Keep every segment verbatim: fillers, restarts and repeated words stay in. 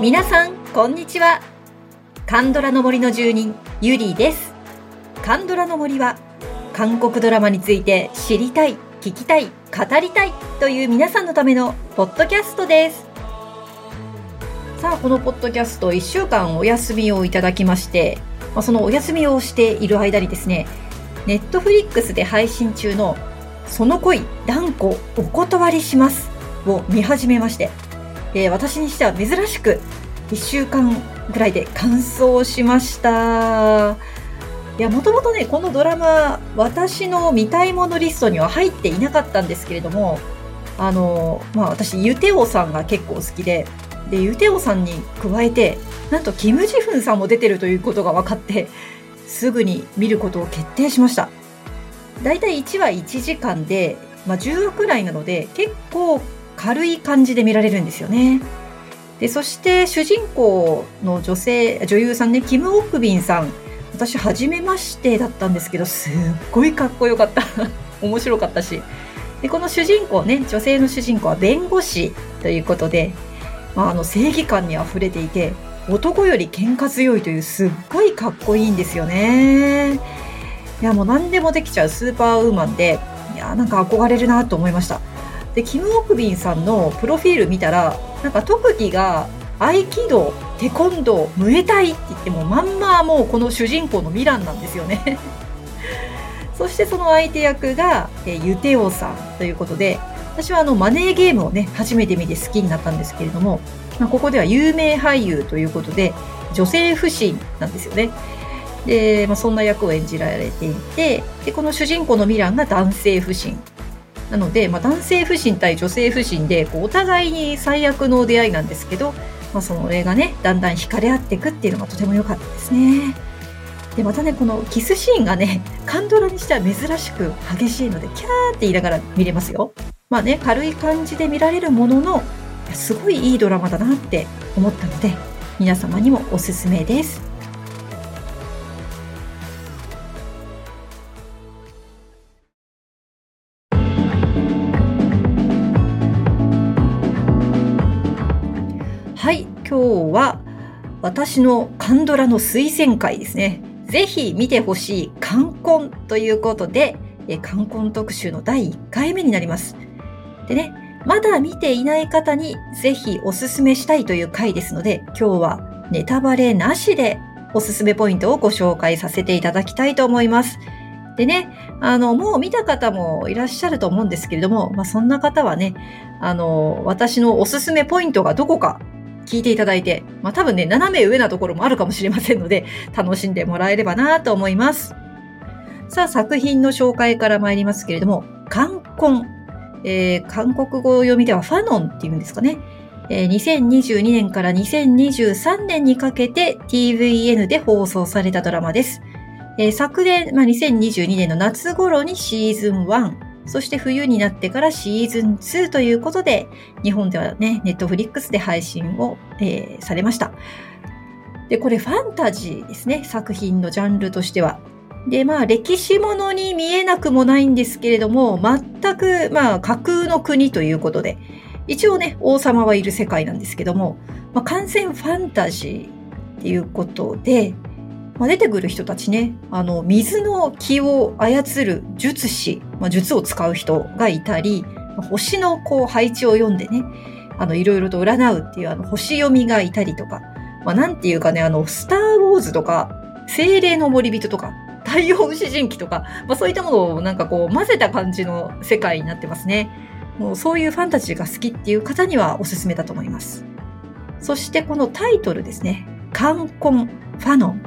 皆さんこんにちは。カンドラの森の住人ゆりです。カンドラの森は韓国ドラマについて知りたい、聞きたい、語りたいという皆さんのためのポッドキャストです。さあ、このポッドキャストいっしゅうかんお休みをいただきまして、まあ、そのお休みをしている間にですね、ネットフリックスで配信中のその恋断固お断りしますを見始めまして、えー、私にしては珍しくいっしゅうかんぐらいで完走しました。いや、もともとね、このドラマ私の見たいものリストには入っていなかったんですけれども、あのまあ私ユテオさんが結構好きで、でユテオさんに加えてなんとキムジフンさんも出てるということが分かって、すぐに見ることを決定しました。だいたいいちわいちじかんで、まあ、じゅうわくらいなので結構軽い感じで見られるんですよね。でそして主人公の女性女優さんね、キム・オクビンさん、私初めましてだったんですけど、すっごいかっこよかった面白かったし、でこの主人公ね、女性の主人公は弁護士ということで、まあ、あの正義感にあふれていて、男より喧嘩強いという、すっごいかっこいいんですよね。いや、もう何でもできちゃうスーパーウーマンで、いや、なんか憧れるなと思いました。でキム・オクビンさんのプロフィール見たら、なんか特技が合気道、テコンドー、ムエタイって言って、もまんまもうこの主人公のミランなんですよねそしてその相手役がユテオさんということで、私はあのマネーゲームをね、初めて見て好きになったんですけれども、まあ、ここでは有名俳優ということで女性不信なんですよね。で、まあ、そんな役を演じられていて、でこの主人公のミランが男性不信なので、まあ、男性不信対女性不信で、こうお互いに最悪の出会いなんですけど、まあ、その絵がね、だんだん惹かれ合っていくっていうのがとても良かったですね。でまたね、このキスシーンがね、カンドラにしては珍しく激しいので、キャーって言いながら見れますよ。まあね、軽い感じで見られるものの、すごいいいドラマだなって思ったので、皆様にもおすすめです。今日は私のカンドラの推薦会ですね。ぜひ見てほしい冠婚ということで、冠婚特集のだいいっかいめになります。でね、まだ見ていない方にぜひおすすめしたいという回ですので、今日はネタバレなしでおすすめポイントをご紹介させていただきたいと思います。でね、あのもう見た方もいらっしゃると思うんですけれども、まあ、そんな方はね、あの私のおすすめポイントがどこか聞いていただいて、まあ、多分ね、斜め上なところもあるかもしれませんので、楽しんでもらえればなと思います。さあ、作品の紹介から参りますけれども、冠婚、えー、韓国語読みではファノンっていうんですかね、えー、にせんにじゅうにねんからにせんにじゅうさんねんにかけて ティーブイエヌ で放送されたドラマです。えー、昨年、まあ、にせんにじゅうにねんの夏頃にシーズンワン、そして冬になってからシーズンツーということで、日本ではね、ネットフリックスで配信を、えー、されました。で、これファンタジーですね、作品のジャンルとしては。で、まあ、歴史ものに見えなくもないんですけれども、全く、まあ、架空の国ということで、一応ね、王様はいる世界なんですけども、まあ、完全ファンタジーっていうことで、まあ、出てくる人たちね、あの水の気を操る術師、まあ、術を使う人がいたり、星のこう配置を読んでね、あのいろいろと占うっていう、あの星読みがいたりとか、まあ、なんていうかね、あのスターウォーズとか精霊の森人とか太陽詩人記とか、まあ、そういったものをなんかこう混ぜた感じの世界になってますね。もうそういうファンタジーが好きっていう方にはおすすめだと思います。そしてこのタイトルですね、冠婚ファノン、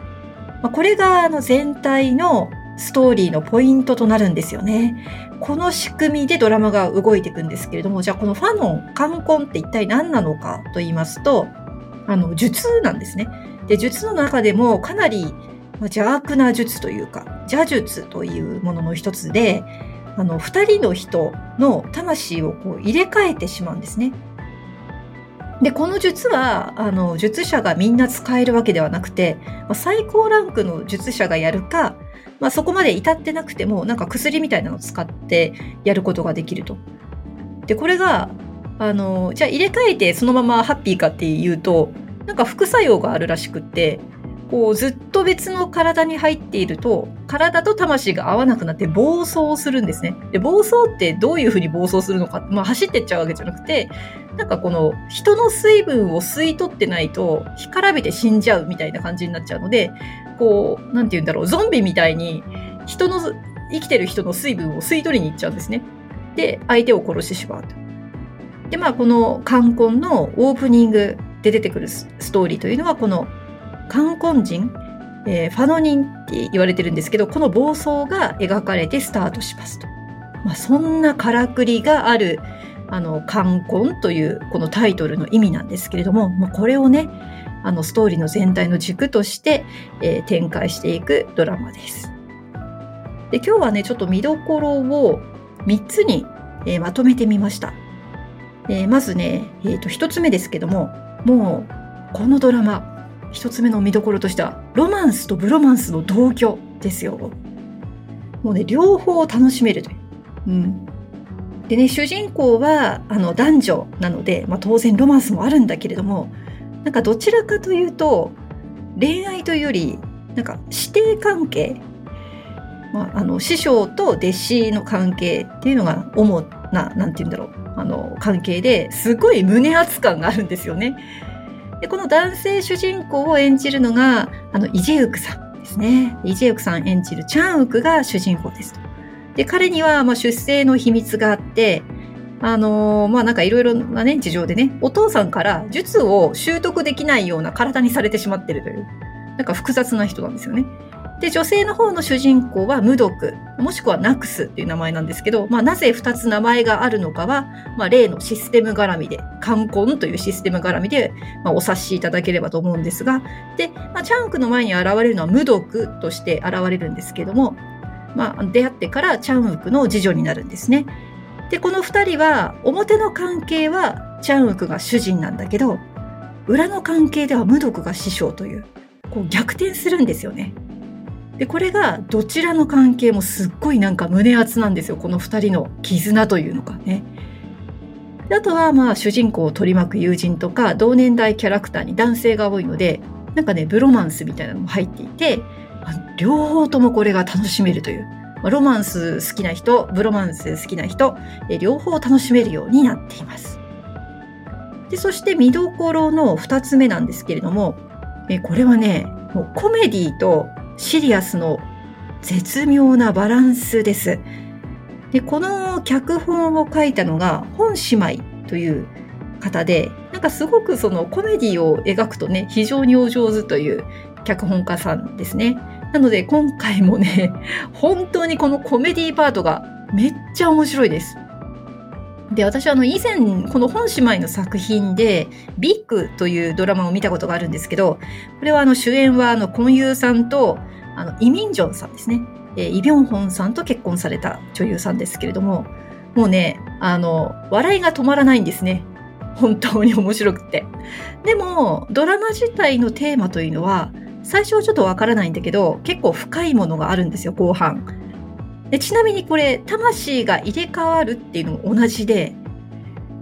これがあの全体のストーリーのポイントとなるんですよね。この仕組みでドラマが動いていくんですけれども、じゃあこのファノン、冠婚って一体何なのかと言いますと、あの術なんですね。で、術の中でもかなり邪悪な術というか、邪術というものの一つで、あの二人の人の魂をこう入れ替えてしまうんですね。で、この術はあの術者がみんな使えるわけではなくて、まあ、最高ランクの術者がやるか、まあ、そこまで至ってなくてもなんか薬みたいなのを使ってやることができると。でこれがあのじゃあ入れ替えてそのままハッピーかっていうと、なんか副作用があるらしくって、こうずっと別の体に入っていると体と魂が合わなくなって暴走するんですね。で、暴走ってどういうふうに暴走するのか、まあ、走ってっちゃうわけじゃなくて、なんかこの人の水分を吸い取ってないと干からびて死んじゃうみたいな感じになっちゃうので、こうなんていうんだろう、ゾンビみたいに人の生きてる人の水分を吸い取りに行っちゃうんですね。で、相手を殺してしまうと。で、まあこの冠婚のオープニングで出てくるストーリーというのは、この冠婚人、えー、ファノ人って言われてるんですけど、この暴走が描かれてスタートしますと。まあ、そんなからくりがあるあの冠婚というこのタイトルの意味なんですけれども、まあ、これをね、あのストーリーの全体の軸として、えー、展開していくドラマです。で、今日はねちょっと見どころをみっつに、えー、まとめてみました。えー、まずね、えーと、ひとつめですけども、もうこのドラマ一つ目の見どころとしてはロマンスとブロマンスの同居ですよ。もうね、両方楽しめるという、うん、でね、主人公はあの男女なので、まあ、当然ロマンスもあるんだけれども、なんかどちらかというと恋愛というよりなんか師弟関係、まあ、あの師匠と弟子の関係っていうのが主な、なんていうんだろう、あの関係ですごい胸熱感があるんですよね。で、この男性主人公を演じるのがあのイ・ジェウクさんですね。イ・ジェウクさん演じるチャンウクが主人公ですと。で、彼にはまあ出生の秘密があって、あのー、まあなんかいろいろなね事情でね、お父さんから術を習得できないような体にされてしまってるという、なんか複雑な人なんですよね。で、女性の方の主人公はムドク、もしくはナクスっていう名前なんですけど、まあなぜふたつ名前があるのかは、まあ例のシステム絡みで、冠婚というシステム絡みで、まあ、お察しいただければと思うんですが、で、まあ、チャンクの前に現れるのはムドクとして現れるんですけども、まあ出会ってからチャンウクの次女になるんですね。で、このふたりは表の関係はチャンウクが主人なんだけど、裏の関係ではムドクが師匠という、こう逆転するんですよね。で、これがどちらの関係もすっごいなんか胸熱なんですよ、このふたりの絆というのかね。で、あとはまあ主人公を取り巻く友人とか同年代キャラクターに男性が多いので、なんかねブロマンスみたいなのも入っていて、両方ともこれが楽しめるという、まあ、ロマンス好きな人、ブロマンス好きな人、両方楽しめるようになっています。で、そして見どころのふたつめなんですけれども、えこれはねもうコメディとシリアスの絶妙なバランスです。で、この脚本を書いたのが本姉妹という方で、なんかすごくそのコメディを描くとね非常にお上手という脚本家さんですね。なので今回もね本当にこのコメディパートがめっちゃ面白いです。で、私はあの以前この本姉妹の作品でビッグというドラマを見たことがあるんですけど、これはあの主演はあのコンユーさんとあのイ・ミンジョンさんですね、えー、イ・ビョンホンさんと結婚された女優さんですけれども、もうねあの笑いが止まらないんですね、本当に面白くて。でもドラマ自体のテーマというのは最初はちょっとわからないんだけど、結構深いものがあるんですよ、後半で。ちなみにこれ魂が入れ替わるっていうのも同じで、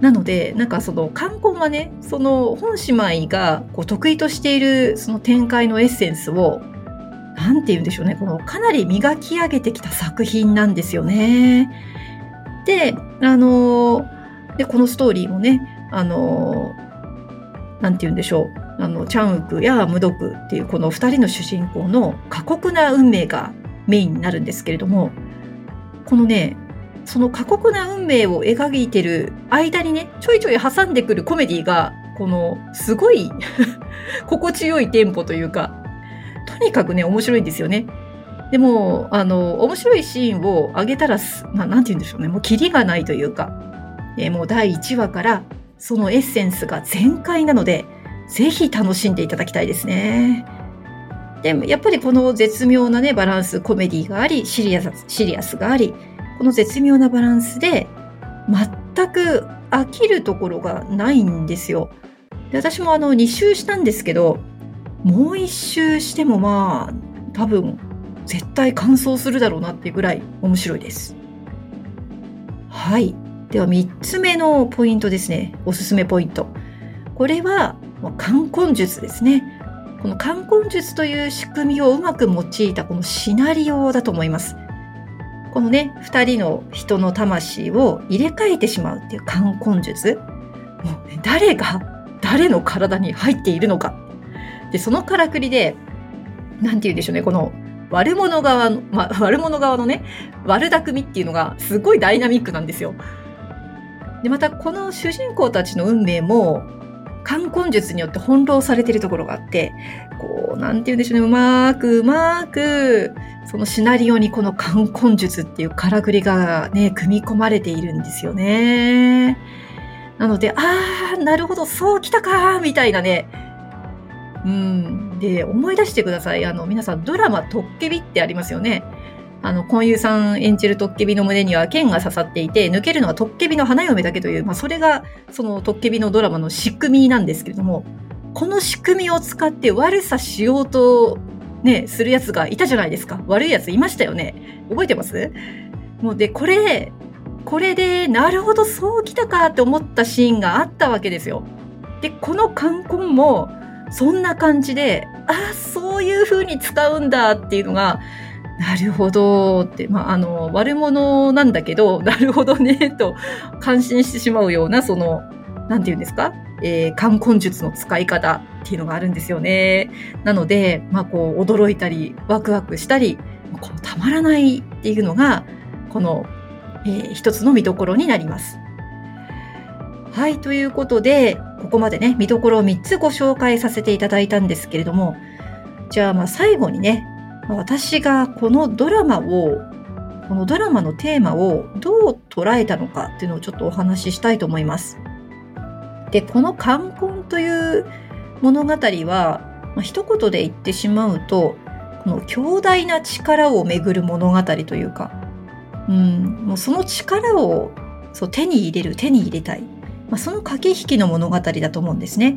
なのでなんかその冠婚はね、その本姉妹がこう得意としているその展開のエッセンスをなんて言うんでしょうね、このかなり磨き上げてきた作品なんですよね。で、あのでこのストーリーもね、あのなんて言うんでしょう、あのチャンウクやムドクっていうこのふたりの主人公の過酷な運命がメインになるんですけれども、このね、その過酷な運命を描いてる間にね、ちょいちょい挟んでくるコメディが、このすごい心地よいテンポというか、とにかくね、面白いんですよね。でも、あの、面白いシーンを上げたら、まあ、なんて言うんでしょうね、もうキリがないというか、えもうだいいちわからそのエッセンスが全開なので、ぜひ楽しんでいただきたいですね。でやっぱりこの絶妙なねバランス、コメディがありシリアス、シリアスがあり、この絶妙なバランスで全く飽きるところがないんですよ。で私もあのに周したんですけど、もういっ周してもまあ多分絶対完走するだろうなっていうぐらい面白いです。はい、ではみっつめのポイントですね、おすすめポイント。これは冠婚術ですね。この冠婚術という仕組みをうまく用いたこのシナリオだと思います。このね、ふたりの人の魂を入れ替えてしまうっていう冠婚術、もう、ね、誰が誰の体に入っているのかで、そのからくりでなんて言うんでしょうね、この悪者側の、まあ、悪者側のね、悪巧みっていうのがすごいダイナミックなんですよ。で、またこの主人公たちの運命も冠婚術によって翻弄されているところがあって、こうなんて言うんでしょうね、うまーくうまーくそのシナリオにこの冠婚術っていうからくりがね、組み込まれているんですよね。なので、あーなるほど、そうきたかみたいなね。うんで、思い出してください。あの皆さん、ドラマトッケビってありますよね。あの金融さん演じるトッケビの胸には剣が刺さっていて、抜けるのはトッケビの花嫁だけという、まあ、それがそのトッケビのドラマの仕組みなんですけれども、この仕組みを使って悪さしようと、ね、するやつがいたじゃないですか。悪いやついましたよね。覚えてます？もうで、これこれでなるほどそうきたかって思ったシーンがあったわけですよ。で、この冠婚もそんな感じで、あ、そういう風に使うんだっていうのが、なるほどって、まあ、あの悪者なんだけど、なるほどねと感心してしまうような、そのなんていうんですか、えー、冠婚術の使い方っていうのがあるんですよね。なので、まあ、こう驚いたりワクワクしたり、こうたまらないっていうのがこの、えー、一つの見どころになります。はい、ということで、ここまでね、見どころをみっつご紹介させていただいたんですけれども、じゃあ、まあ最後にね、私がこのドラマをこのドラマのテーマをどう捉えたのかっていうのをちょっとお話ししたいと思います。で、この冠婚という物語は、まあ、一言で言ってしまうと、この強大な力をめぐる物語というか、うん、もうその力をそう手に入れる、手に入れたい、まあ、その駆け引きの物語だと思うんですね。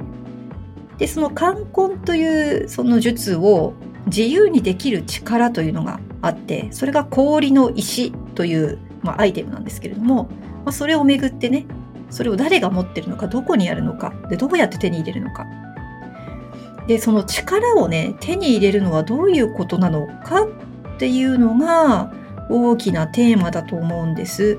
で、その冠婚というその術を自由にできる力というのがあって、それが氷の石という、まあ、アイテムなんですけれども、まあ、それをめぐってね、それを誰が持ってるのか、どこにあるのかで、どうやって手に入れるのかで、その力をね、手に入れるのはどういうことなのかっていうのが大きなテーマだと思うんです。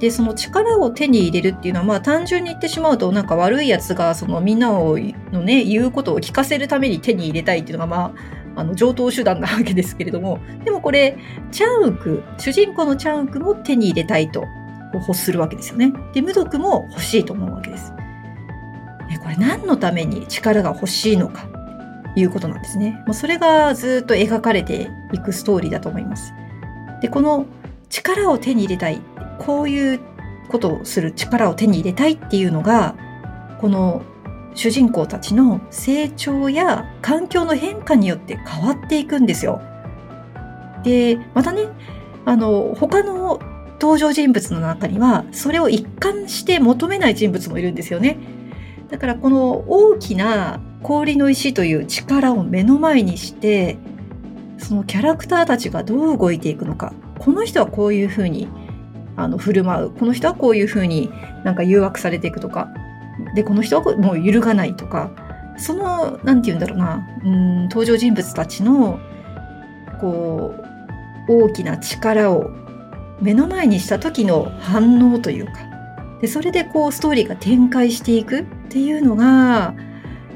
で、その力を手に入れるっていうのは、まあ単純に言ってしまうと、なんか悪いやつがそのみんなをのね、言うことを聞かせるために手に入れたいっていうのが、まああの上等手段なわけですけれども、でもこれチャンウク、主人公のチャンウクも手に入れたいと欲するわけですよね。で、無毒も欲しいと思うわけです。これ何のために力が欲しいのかということなんですね。それがずっと描かれていくストーリーだと思います。で、この力を手に入れたい、こういうことをする力を手に入れたいっていうのが、この主人公たちの成長や環境の変化によって変わっていくんですよ。で、またね、あの他の登場人物の中にはそれを一貫して求めない人物もいるんですよね。だから、この大きな氷の石という力を目の前にして、そのキャラクターたちがどう動いていくのか、この人はこういうふうにあの振る舞う、この人はこういうふうになんか誘惑されていくとかで、この人はもう揺るがないとか、そのなんて言うんだろうな、うーん登場人物たちのこう大きな力を目の前にした時の反応というかで、それでこうストーリーが展開していくっていうのが、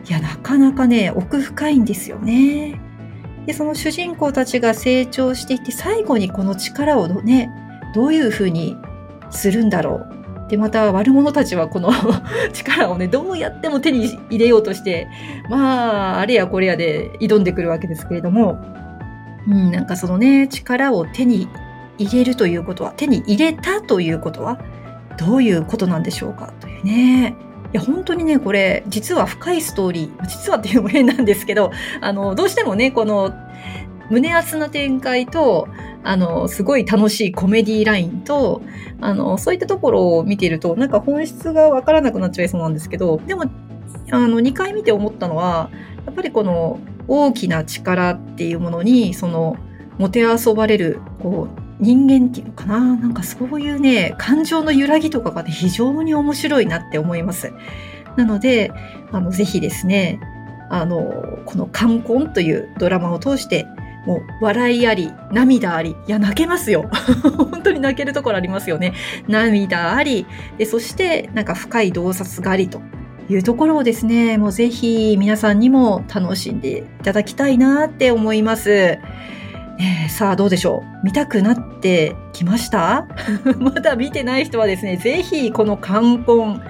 いや、なかなかね、奥深いんですよね。で、その主人公たちが成長していって、最後にこの力をね、どういうふうにするんだろう。で、また悪者たちはこの力をね、どうやっても手に入れようとして、まああれやこれやで挑んでくるわけですけれども、うん、なんかそのね、力を手に入れるということは、手に入れたということはどういうことなんでしょうかというね、いや本当にね、これ実は深いストーリー、実はっていうのも変なんですけど、あのどうしてもね、この胸熱な展開と、あのすごい楽しいコメディラインと、あのそういったところを見ていると、なんか本質が分からなくなっちゃいそうなんですけど、でもあのにかい見て思ったのは、やっぱりこの大きな力っていうものに、そのもてあそばれるこう人間っていうのかな、なんかそういうね、感情の揺らぎとかが、ね、非常に面白いなって思います。なのであのぜひですねあのこの冠婚というドラマを通してもう笑いあり涙ありいや泣けますよ本当に泣けるところありますよね。涙ありでそしてなんか深い洞察がありというところをですねもうぜひ皆さんにも楽しんでいただきたいなって思います。えー、さあどうでしょう見たくなってきましたまだ見てない人はですねぜひこの冠婚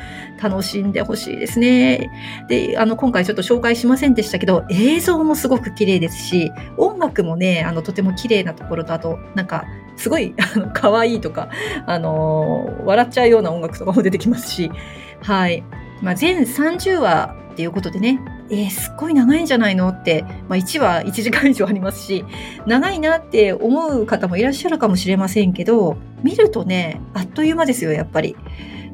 楽しんでほしいですね。であの今回ちょっと紹介しませんでしたけど映像もすごく綺麗ですし音楽もねあのとても綺麗なところとあとなんかすごいあの可愛いとか、あのー、笑っちゃうような音楽とかも出てきますし、はいまあ、全さんじゅうわっていうことでねえー、すっごい長いんじゃないのって、まあ、いちわいちじかん以上ありますし長いなって思う方もいらっしゃるかもしれませんけど見るとねあっという間ですよ。やっぱり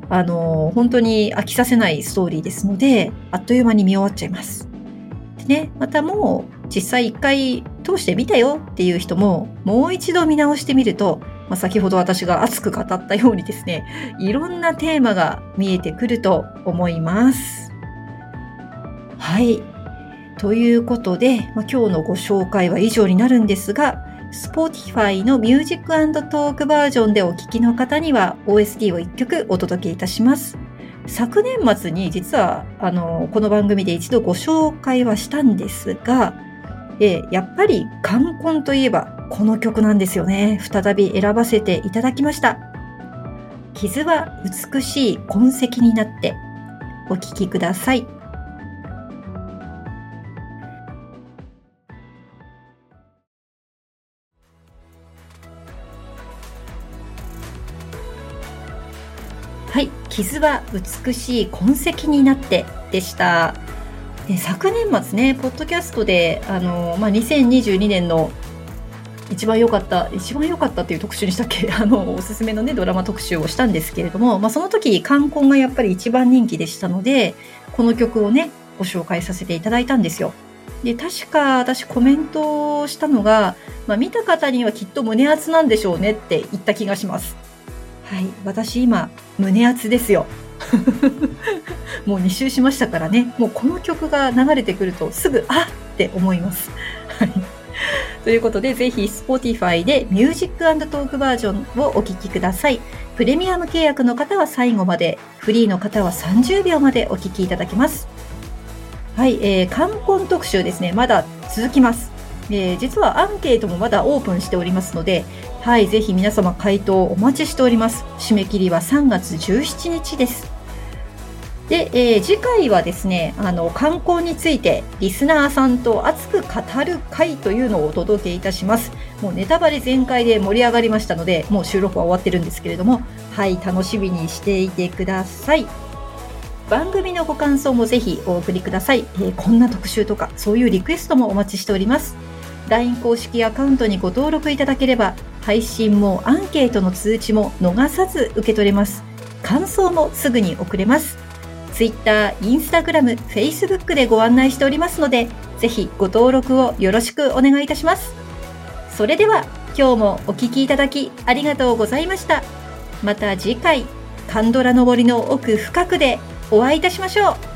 あのー、本当に飽きさせないストーリーですのであっという間に見終わっちゃいますで、ね、またもう実際いっかい通して見たよっていう人ももう一度見直してみると、まあ、先ほど私が熱く語ったようにですねいろんなテーマが見えてくると思います。はい。ということで、まあ、今日のご紹介は以上になるんですが、Spotify のミュージック&トークバージョンでお聴きの方には オーエスティー をいっきょくお届けいたします。昨年末に実は、あの、この番組で一度ご紹介はしたんですが、えやっぱり冠婚といえばこの曲なんですよね。再び選ばせていただきました。傷は美しい痕跡になってお聴きください。はい、傷は美しい痕跡になってでした。で昨年末ね、ポッドキャストであの、まあ、にせんにじゅうにねんの一番良かった、一番良かったっていう特集にしたっけあのおすすめの、ね、ドラマ特集をしたんですけれども、まあ、その時冠婚がやっぱり一番人気でしたのでこの曲をねご紹介させていただいたんですよ。で確か私コメントをしたのが、まあ、見た方にはきっと胸熱なんでしょうねって言った気がします。はい、私今胸熱ですよもうに周しましたからねもうこの曲が流れてくるとすぐあって思います、はい、ということでぜひ Spotify でミュージック&トークバージョンをお聴きください。プレミアム契約の方は最後までフリーの方はさんじゅうびょうまでお聴きいただけます。はい、えー、冠婚特集ですねまだ続きます。えー、実はアンケートもまだオープンしておりますので、はい、ぜひ皆様回答お待ちしております。締め切りはさんがつじゅうしちにちです。で、えー、次回はですね、あの冠婚についてリスナーさんと熱く語る会というのをお届けいたします。もうネタバレ全開で盛り上がりましたので、もう収録は終わってるんですけれども、はい、楽しみにしていてください。番組のご感想もぜひお送りください。えー、こんな特集とかそういうリクエストもお待ちしております。ライン 公式アカウントにご登録いただければ配信もアンケートの通知も逃さず受け取れます。感想もすぐに送れます。 Twitter、Instagram、Facebook でご案内しておりますのでぜひご登録をよろしくお願いいたします。それでは今日もお聞きいただきありがとうございました。また次回カンドラの森の奥深くでお会いいたしましょう。